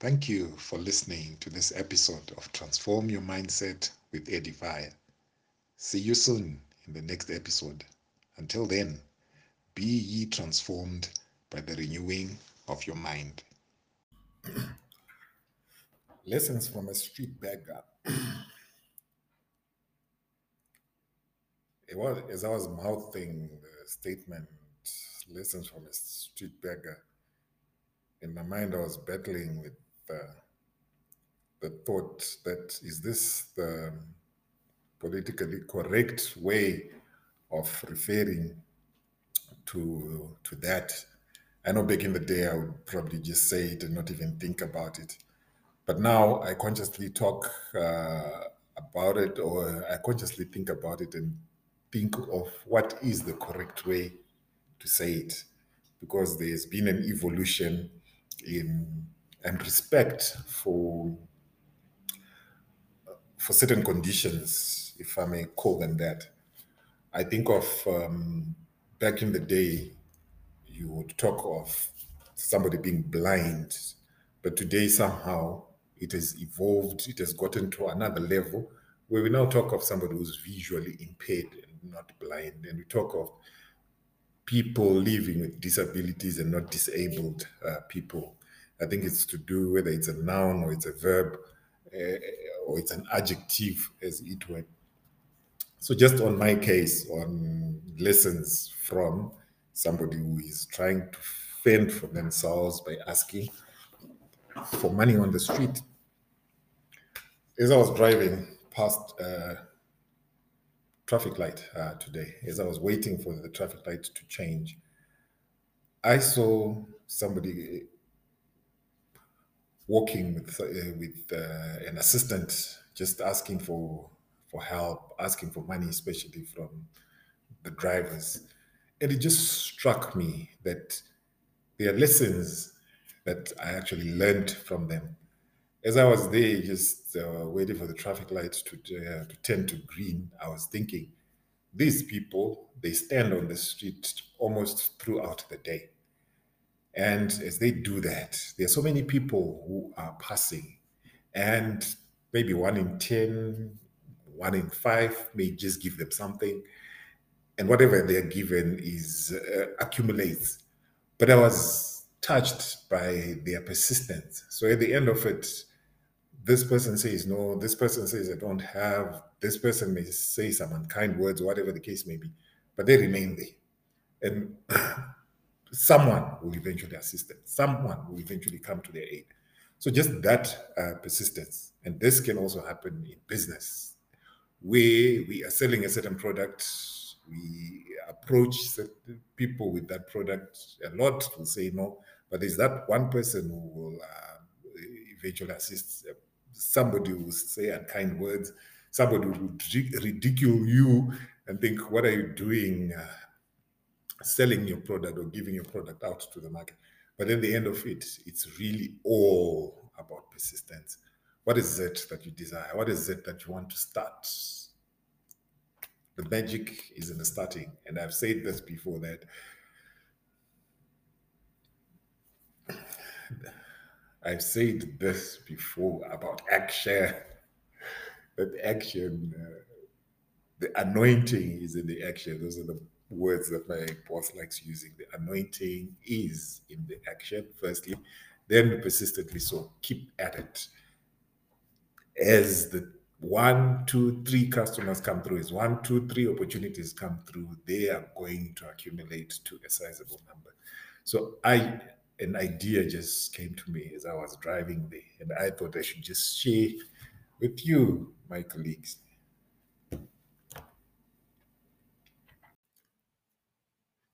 Thank you for listening to this episode of Transform Your Mindset with Edify. See you soon in the next episode. Until then, be ye transformed by the renewing of your mind. Lessons from a street beggar. It was, as I was mouthing the statement, lessons from a street beggar, in my mind I was battling with the thought that, is this the politically correct way of referring to that? I know back in the day I would probably just say it and not even think about it. But now I consciously talk about it, or I consciously think about it and think of what is the correct way to say it, because there's been an evolution in and respect for certain conditions, if I may call them that. I think of back in the day, you would talk of somebody being blind, but today somehow it has evolved, it has gotten to another level where we now talk of somebody who's visually impaired and not blind, and we talk of people living with disabilities and not disabled people. I think it's to do whether it's a noun or it's a verb or it's an adjective, as it were. So just on my case, on lessons from somebody who is trying to fend for themselves by asking for money on the street. As I was driving past traffic light today, as I was waiting for the traffic light to change, I saw somebody walking with an assistant, just asking for help, asking for money, especially from the drivers. And it just struck me that there are lessons that I actually learned from them. As I was there, just waiting for the traffic light to turn to green, I was thinking, these people, they stand on the street almost throughout the day. And as they do that, there are so many people who are passing. And maybe 1 in 10, 1 in 5 may just give them something. And whatever they are given is accumulates. But I was touched by their persistence. So at the end of it, this person says no, this person says I don't have, this person may say some unkind words, whatever the case may be, but they remain there. And someone will eventually assist them. Someone will eventually come to their aid. So just that persistence. And this can also happen in business, where we are selling a certain product. We approach certain people with that product. A lot will say no, but there's that one person who will eventually assist. Somebody will say unkind words. Somebody will ridicule you and think, what are you doing selling your product or giving your product out to the market? But at the end of it, it's really all about persistence. What is it that you desire? What is it that you want to start? The magic is in the starting. And I've said this before, that about action, that action, the anointing is in the action. Those are the words that my boss likes using. The anointing is in the action, firstly, then persistently so. Keep at it. As the 1, 2, 3 customers come through, is 1, 2, 3 opportunities come through, they are going to accumulate to a sizable number. So an idea just came to me as I was driving there, and I thought I should just share with you, my colleagues.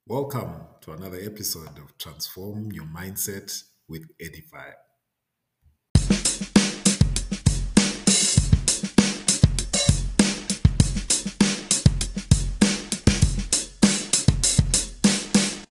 Welcome to another episode of Transform Your Mindset with Edify.